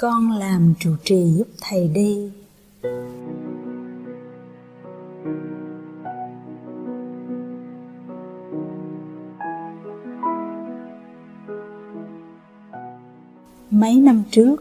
Con làm trụ trì giúp thầy đi. Mấy năm trước,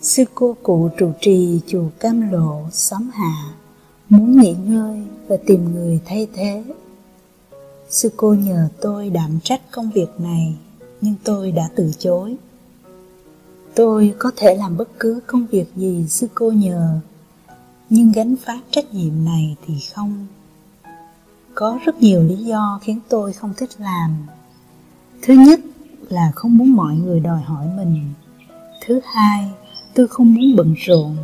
sư cô cụ trụ trì chùa Cam Lộ Xóm Hà muốn nghỉ ngơi và tìm người thay thế. Sư cô nhờ tôi đảm trách công việc này, nhưng tôi đã từ chối. Tôi có thể làm bất cứ công việc gì sư cô nhờ, nhưng gánh vác trách nhiệm này thì không. Có rất nhiều lý do khiến tôi không thích làm. Thứ nhất là không muốn mọi người đòi hỏi mình. Thứ hai, tôi không muốn bận rộn.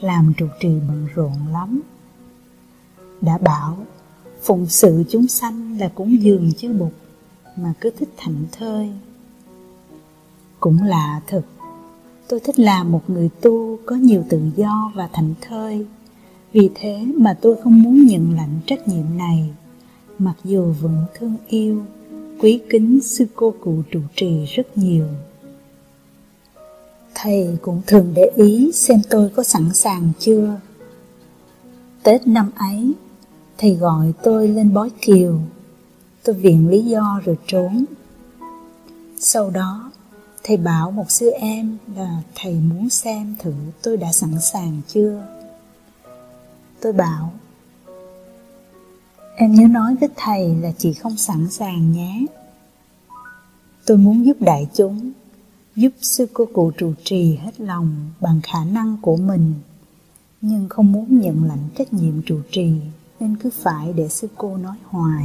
Làm trụ trì bận rộn lắm. Đã bảo phụng sự chúng sanh là cúng dường chứ bục, mà cứ thích thảnh thơi. Cũng lạ thật, tôi thích làm một người tu có nhiều tự do và thảnh thơi. Vì thế mà tôi không muốn nhận lãnh trách nhiệm này, mặc dù vẫn thương yêu, quý kính sư cô cụ trụ trì rất nhiều. Thầy cũng thường để ý xem tôi có sẵn sàng chưa. Tết năm ấy, thầy gọi tôi lên Bói Kiều. Tôi viện lý do rồi trốn. Sau đó, thầy bảo một sư em là thầy muốn xem thử tôi đã sẵn sàng chưa. Tôi bảo, em nhớ nói với thầy là chị không sẵn sàng nhé. Tôi muốn giúp đại chúng, giúp sư cô cụ trụ trì hết lòng bằng khả năng của mình, nhưng không muốn nhận lãnh trách nhiệm trụ trì nên cứ phải để sư cô nói hoài.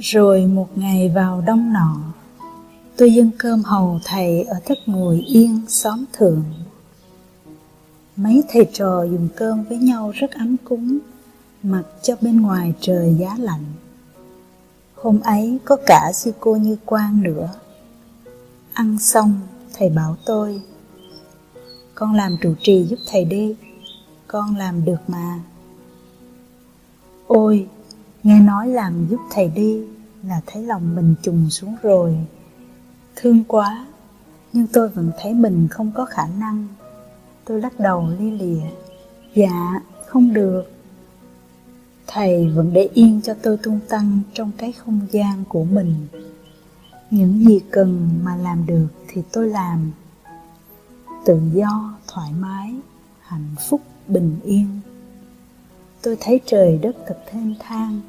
Rồi một ngày vào đông nọ, tôi dâng cơm hầu thầy ở thất ngồi yên xóm Thượng. Mấy thầy trò dùng cơm với nhau rất ấm cúng, mặc cho bên ngoài trời giá lạnh. Hôm ấy có cả sư cô Như Quang nữa. Ăn xong, thầy bảo tôi, con làm trụ trì giúp thầy đi, con làm được mà. Ôi, nghe nói làm giúp thầy đi là thấy lòng mình chùng xuống rồi. Thương quá, nhưng tôi vẫn thấy mình không có khả năng. Tôi lắc đầu lia lịa, dạ, không được. Thầy vẫn để yên cho tôi tung tăng trong cái không gian của mình. Những gì cần mà làm được thì tôi làm. Tự do, thoải mái, hạnh phúc, bình yên. Tôi thấy trời đất thật thênh thang.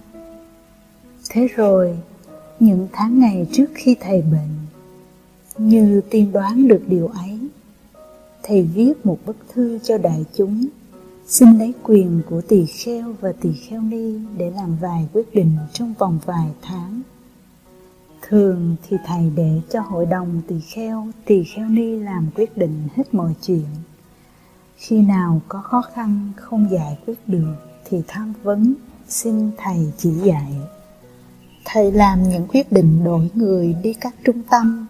Thế rồi, những tháng ngày trước khi thầy bệnh, như tiên đoán được điều ấy, thầy viết một bức thư cho đại chúng, xin lấy quyền của tỳ kheo và tỳ kheo ni để làm vài quyết định trong vòng vài tháng. Thường thì thầy để cho hội đồng tỳ kheo ni làm quyết định hết mọi chuyện. Khi nào có khó khăn không giải quyết được thì tham vấn, xin thầy chỉ dạy. Thầy làm những quyết định đổi người đi các trung tâm.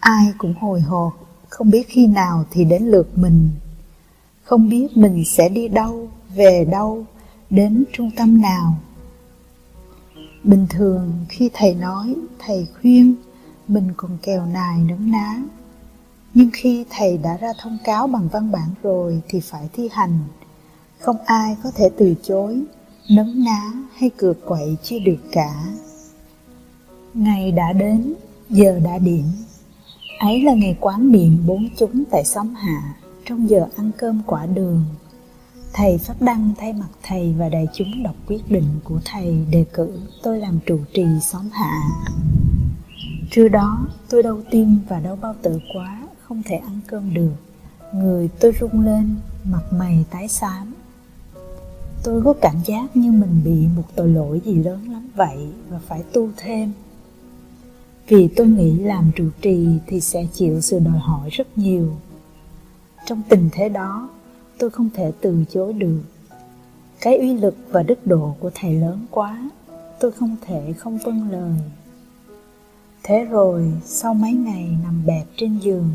Ai cũng hồi hộp, không biết khi nào thì đến lượt mình. Không biết mình sẽ đi đâu, về đâu, đến trung tâm nào. Bình thường khi thầy nói, thầy khuyên, mình còn kèo nài nấn ná. Nhưng khi thầy đã ra thông cáo bằng văn bản rồi thì phải thi hành. Không ai có thể từ chối, nấn ná hay cựa quậy chưa được cả. Ngày đã đến, giờ đã điểm. Ấy là ngày quán niệm bốn chúng tại xóm Hạ, trong giờ ăn cơm quả đường. Thầy phát đăng thay mặt thầy và đại chúng đọc quyết định của thầy đề cử tôi làm trụ trì xóm Hạ. Trưa đó tôi đau tim và đau bao tử quá, không thể ăn cơm được. Người tôi run lên, mặt mày tái xám. Tôi có cảm giác như mình bị một tội lỗi gì lớn lắm vậy và phải tu thêm. Vì tôi nghĩ làm trụ trì thì sẽ chịu sự đòi hỏi rất nhiều. Trong tình thế đó, tôi không thể từ chối được. Cái uy lực và đức độ của thầy lớn quá, tôi không thể không vâng lời. Thế rồi, sau mấy ngày nằm bẹp trên giường,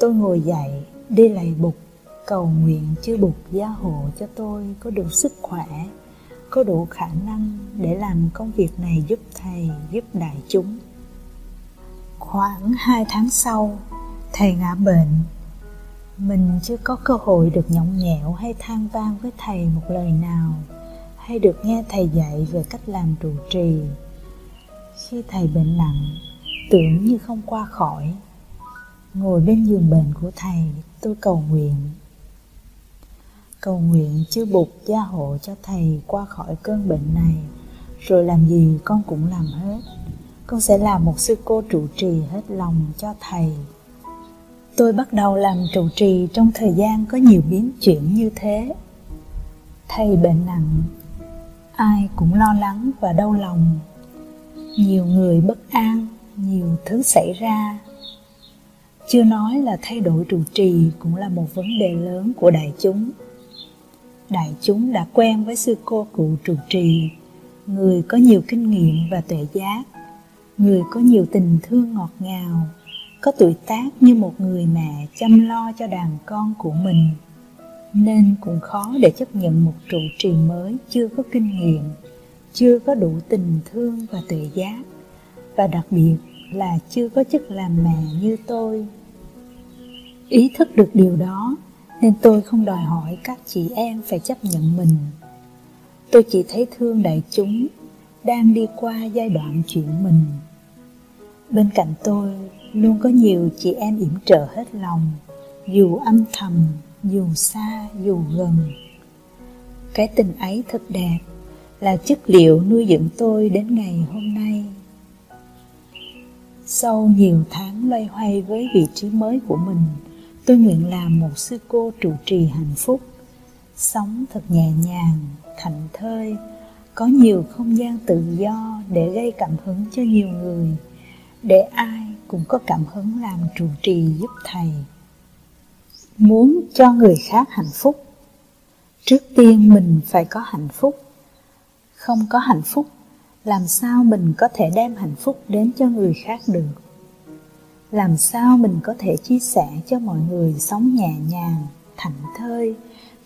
tôi ngồi dậy, đi lạy Bụt, cầu nguyện chư Bụt gia hộ cho tôi có đủ sức khỏe, có đủ khả năng để làm công việc này giúp thầy, giúp đại chúng. Khoảng 2 tháng sau, thầy ngã bệnh. Mình chưa có cơ hội được nhõng nhẽo hay than vang với thầy một lời nào, hay được nghe thầy dạy về cách làm trụ trì. Khi thầy bệnh nặng, tưởng như không qua khỏi, ngồi bên giường bệnh của thầy, tôi cầu nguyện chư Bụt gia hộ cho thầy qua khỏi cơn bệnh này, rồi làm gì con cũng làm hết. Con sẽ làm một sư cô trụ trì hết lòng cho thầy. Tôi bắt đầu làm trụ trì trong thời gian có nhiều biến chuyển như thế. Thầy bệnh nặng, ai cũng lo lắng và đau lòng. Nhiều người bất an, nhiều thứ xảy ra. Chưa nói là thay đổi trụ trì cũng là một vấn đề lớn của đại chúng. Đại chúng đã quen với sư cô cụ trụ trì, người có nhiều kinh nghiệm và tuệ giác, người có nhiều tình thương ngọt ngào, có tuổi tác như một người mẹ chăm lo cho đàn con của mình, nên cũng khó để chấp nhận một trụ trì mới chưa có kinh nghiệm, chưa có đủ tình thương và tuệ giác, và đặc biệt là chưa có chức làm mẹ như tôi. Ý thức được điều đó nên tôi không đòi hỏi các chị em phải chấp nhận mình. Tôi chỉ thấy thương đại chúng đang đi qua giai đoạn chuyển mình. Bên cạnh tôi luôn có nhiều chị em yểm trợ hết lòng, dù âm thầm, dù xa, dù gần. Cái tình ấy thật đẹp, là chất liệu nuôi dưỡng tôi đến ngày hôm nay. Sau nhiều tháng loay hoay với vị trí mới của mình, tôi nguyện làm một sư cô trụ trì hạnh phúc, sống thật nhẹ nhàng, thảnh thơi, có nhiều không gian tự do để gây cảm hứng cho nhiều người, để ai cũng có cảm hứng làm trụ trì giúp thầy. Muốn cho người khác hạnh phúc, trước tiên mình phải có hạnh phúc. Không có hạnh phúc, làm sao mình có thể đem hạnh phúc đến cho người khác được? Làm sao mình có thể chia sẻ cho mọi người sống nhẹ nhàng, thảnh thơi,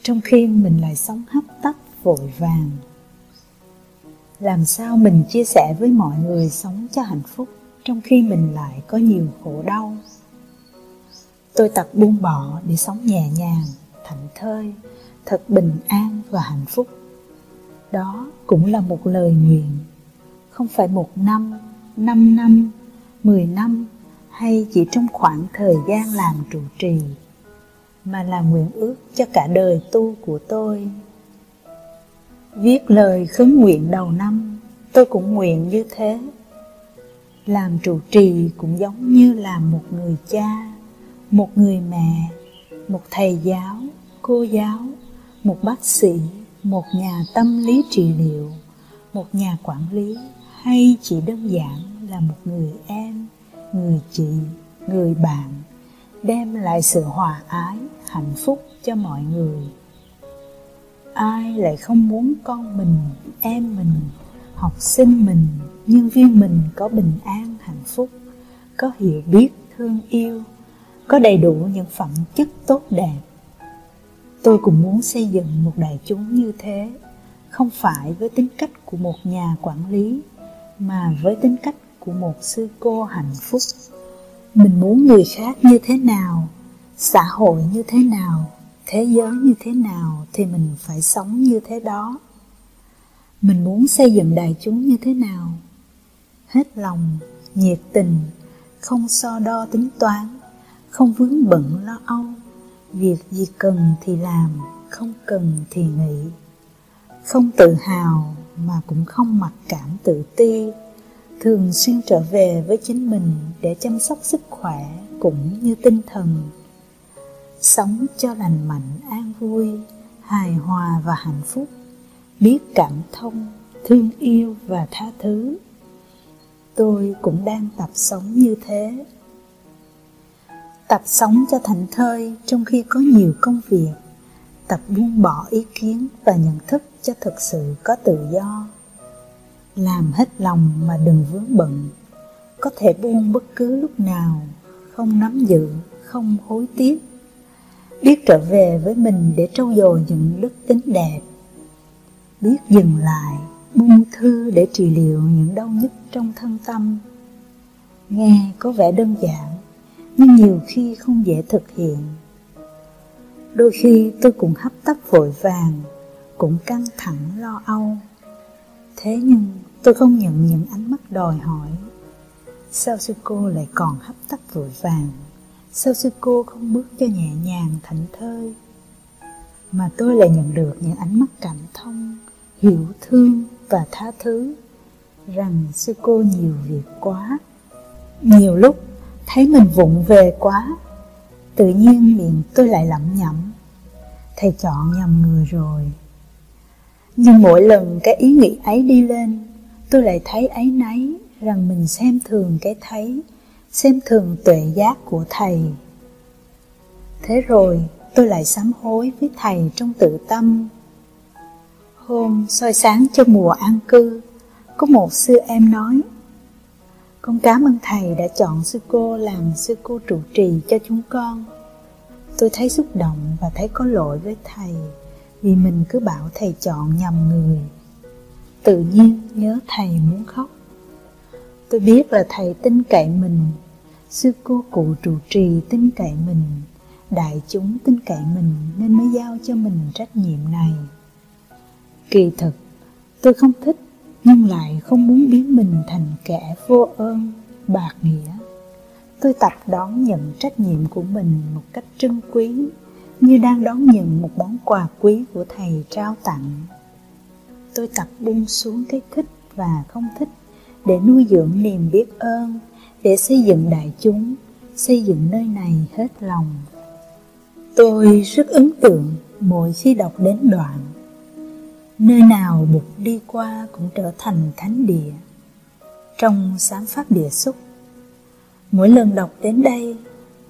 trong khi mình lại sống hấp tấp vội vàng? Làm sao mình chia sẻ với mọi người sống cho hạnh phúc, trong khi mình lại có nhiều khổ đau? Tôi tập buông bỏ để sống nhẹ nhàng, thảnh thơi, thật bình an và hạnh phúc. Đó cũng là một lời nguyện, không phải 1 năm, 5 năm, 10 năm, hay chỉ trong khoảng thời gian làm trụ trì, mà là nguyện ước cho cả đời tu của tôi. Viết lời khấn nguyện đầu năm, tôi cũng nguyện như thế. Làm trụ trì cũng giống như làm một người cha, một người mẹ, một thầy giáo, cô giáo, một bác sĩ, một nhà tâm lý trị liệu, một nhà quản lý, hay chỉ đơn giản là một người em, người chị, người bạn, đem lại sự hòa ái, hạnh phúc cho mọi người. Ai lại không muốn con mình, em mình, học sinh mình, nhân viên mình có bình an, hạnh phúc, có hiểu biết, thương yêu, có đầy đủ những phẩm chất tốt đẹp. Tôi cũng muốn xây dựng một đại chúng như thế, không phải với tính cách của một nhà quản lý, mà với tính cách của một sư cô hạnh phúc. Mình muốn người khác như thế nào, xã hội như thế nào, thế giới như thế nào thì mình phải sống như thế đó. Mình muốn xây dựng đại chúng như thế nào? Hết lòng, nhiệt tình, không so đo tính toán, không vướng bận lo âu, việc gì cần thì làm, không cần thì nghỉ, không tự hào mà cũng không mặc cảm tự ti, thường xuyên trở về với chính mình để chăm sóc sức khỏe cũng như tinh thần, sống cho lành mạnh, an vui, hài hòa và hạnh phúc, biết cảm thông, thương yêu và tha thứ. Tôi cũng đang tập sống như thế. Tập sống cho thảnh thơi trong khi có nhiều công việc, tập buông bỏ ý kiến và nhận thức cho thực sự có tự do. Làm hết lòng mà đừng vướng bận, có thể buông bất cứ lúc nào, không nắm giữ, không hối tiếc. Biết trở về với mình để trau dồi những đức tính đẹp. Biết dừng lại, buông thư để trị liệu những đau nhức trong thân tâm. Nghe có vẻ đơn giản, nhưng nhiều khi không dễ thực hiện. Đôi khi tôi cũng hấp tấp vội vàng, cũng căng thẳng lo âu. Thế nhưng tôi không nhận những ánh mắt đòi hỏi. Sao sư cô lại còn hấp tấp vội vàng? Sao sư cô không bước cho nhẹ nhàng thảnh thơi? Mà tôi lại nhận được những ánh mắt cảm thông, hiểu thương và tha thứ, rằng sư cô nhiều việc quá. Nhiều lúc thấy mình vụng về quá, tự nhiên miệng tôi lại lẩm nhẩm: thầy chọn nhầm người rồi. Nhưng mỗi lần cái ý nghĩ ấy đi lên, tôi lại thấy áy náy rằng mình xem thường cái thấy, xem thường tuệ giác của thầy. Thế rồi tôi lại sám hối với thầy trong tự tâm. Hôm soi sáng cho mùa an cư, có một sư em nói: con cảm ơn thầy đã chọn sư cô làm sư cô trụ trì cho chúng con. Tôi thấy xúc động và thấy có lỗi với thầy, vì mình cứ bảo thầy chọn nhầm người. Tự nhiên nhớ thầy muốn khóc. Tôi biết là thầy tin cậy mình, sư cô cụ trụ trì tin cậy mình, đại chúng tin cậy mình, nên mới giao cho mình trách nhiệm này. Kỳ thực tôi không thích, nhưng lại không muốn biến mình thành kẻ vô ơn, bạc nghĩa. Tôi tập đón nhận trách nhiệm của mình một cách trân quý, như đang đón nhận một món quà quý của thầy trao tặng. Tôi tập buông xuống cái thích và không thích, để nuôi dưỡng niềm biết ơn, để xây dựng đại chúng, xây dựng nơi này hết lòng. Tôi rất ấn tượng mỗi khi đọc đến đoạn nơi nào Bụt đi qua cũng trở thành thánh địa trong Sám Pháp Địa Xúc. Mỗi lần đọc đến đây,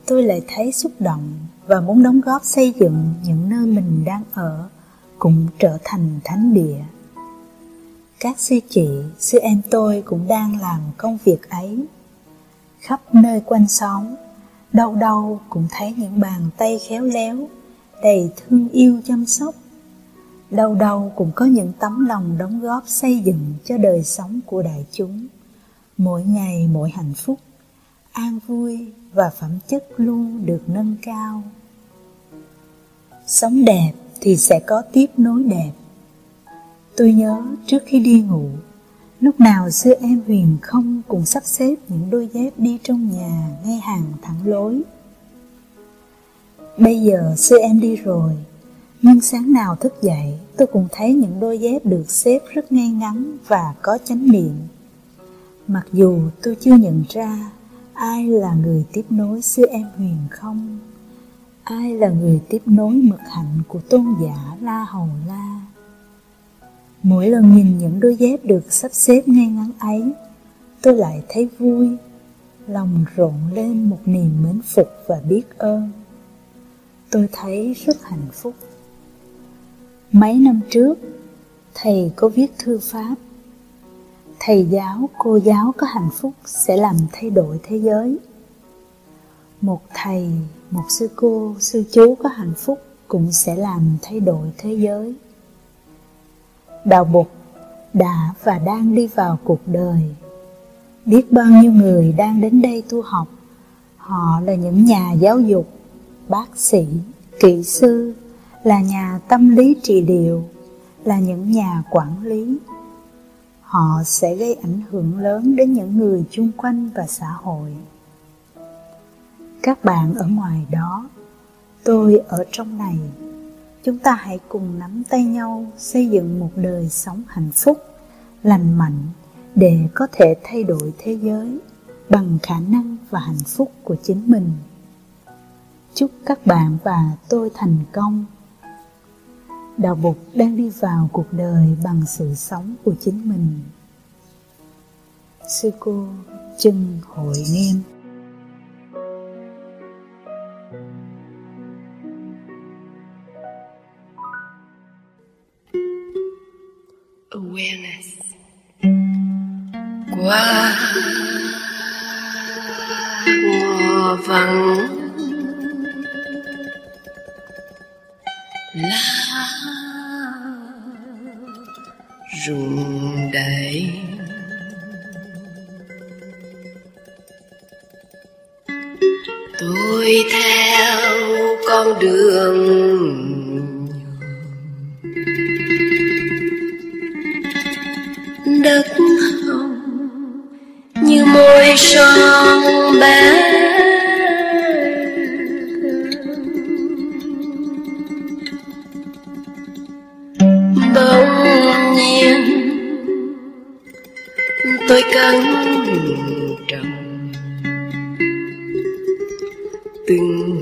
tôi lại thấy xúc động và muốn đóng góp xây dựng những nơi mình đang ở cũng trở thành thánh địa. Các sư chị, sư em tôi cũng đang làm công việc ấy. Khắp nơi quanh xóm, đâu đâu cũng thấy những bàn tay khéo léo, đầy thương yêu chăm sóc. Đâu đâu cũng có những tấm lòng đóng góp xây dựng cho đời sống của đại chúng. Mỗi ngày mỗi hạnh phúc, an vui và phẩm chất luôn được nâng cao. Sống đẹp thì sẽ có tiếp nối đẹp. Tôi nhớ trước khi đi ngủ, lúc nào sư em Huyền Không cũng sắp xếp những đôi dép đi trong nhà ngay hàng thẳng lối. Bây giờ sư em đi rồi, nhưng sáng nào thức dậy tôi cũng thấy những đôi dép được xếp rất ngay ngắn và có chánh niệm. Mặc dù tôi chưa nhận ra ai là người tiếp nối sư em Huyền Không, ai là người tiếp nối mật hạnh của tôn giả La Hầu La. Mỗi lần nhìn những đôi dép được sắp xếp ngay ngắn ấy, tôi lại thấy vui, lòng rộn lên một niềm mến phục và biết ơn. Tôi thấy rất hạnh phúc. Mấy năm trước, thầy có viết thư pháp: thầy giáo, cô giáo có hạnh phúc sẽ làm thay đổi thế giới. Một thầy, một sư cô, sư chú có hạnh phúc cũng sẽ làm thay đổi thế giới. Đạo Bụt đã và đang đi vào cuộc đời. Biết bao nhiêu người đang đến đây tu học, họ là những nhà giáo dục, bác sĩ, kỹ sư, là nhà tâm lý trị liệu, là những nhà quản lý. Họ sẽ gây ảnh hưởng lớn đến những người chung quanh và xã hội. Các bạn ở ngoài đó, tôi ở trong này, chúng ta hãy cùng nắm tay nhau xây dựng một đời sống hạnh phúc, lành mạnh để có thể thay đổi thế giới bằng khả năng và hạnh phúc của chính mình. Chúc các bạn và tôi thành công. Đạo Bụt đang đi vào cuộc đời bằng sự sống của chính mình. Sư cô Chân Hội Nghiêm. Awareness. Qua mùa vắng lá rung đầy, tôi theo con. con đường. Đất hồng như môi son bé, bỗng nhiên tôi cẩn trọng từng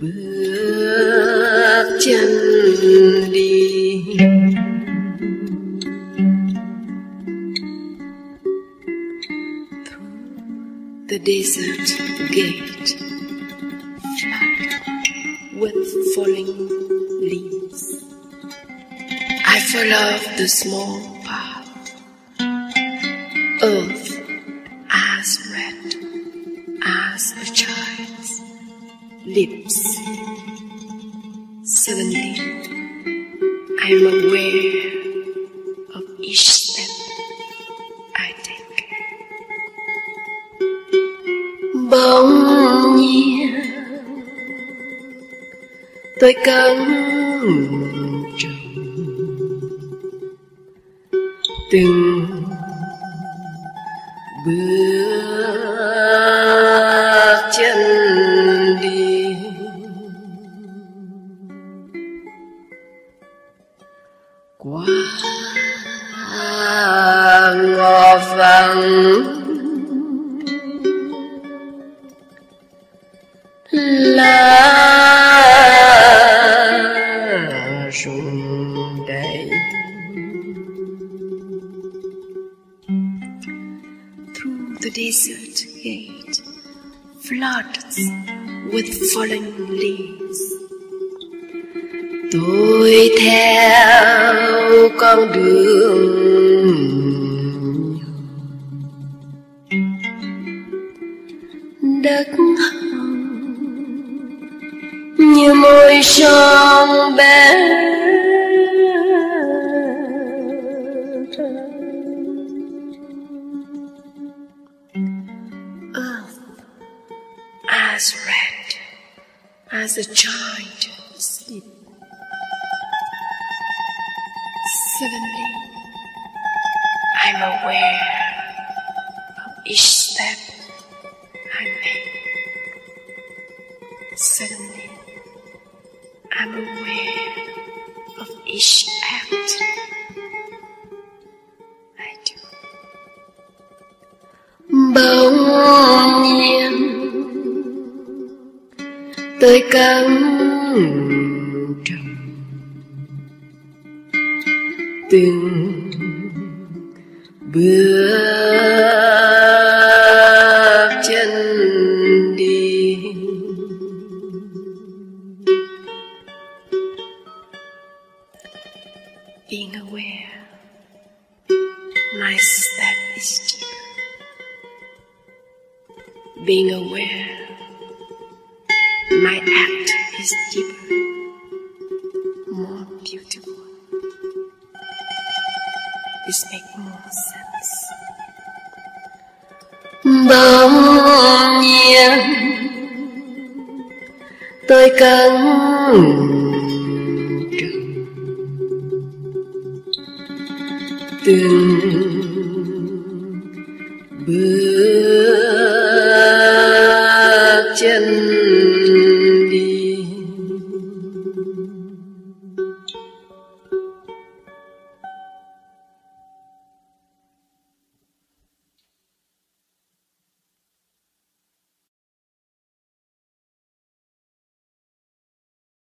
bước chân đi. The desert gate flapped with falling leaves. I followed the small path, earth as red as a child's lips. Suddenly, I am aware of each step. Bỗng nhiên tôi cẩn trọng từng bước chân đi. Qua ngõ vắng lá rụng đầy, through the desert gate floods with fallen leaves. Tôi theo con đường đất như môi son bé, earth as red as a giant sleep. Suddenly, I'm aware of each step I make. Suddenly, I'm aware of each act I do. Bỗng nhiên tôi cẩn trọng từng bước chân đi. Being aware, my step is deeper. Being aware, my act is deeper, more beautiful. This makes more sense. Bỗng nhiên tôi căng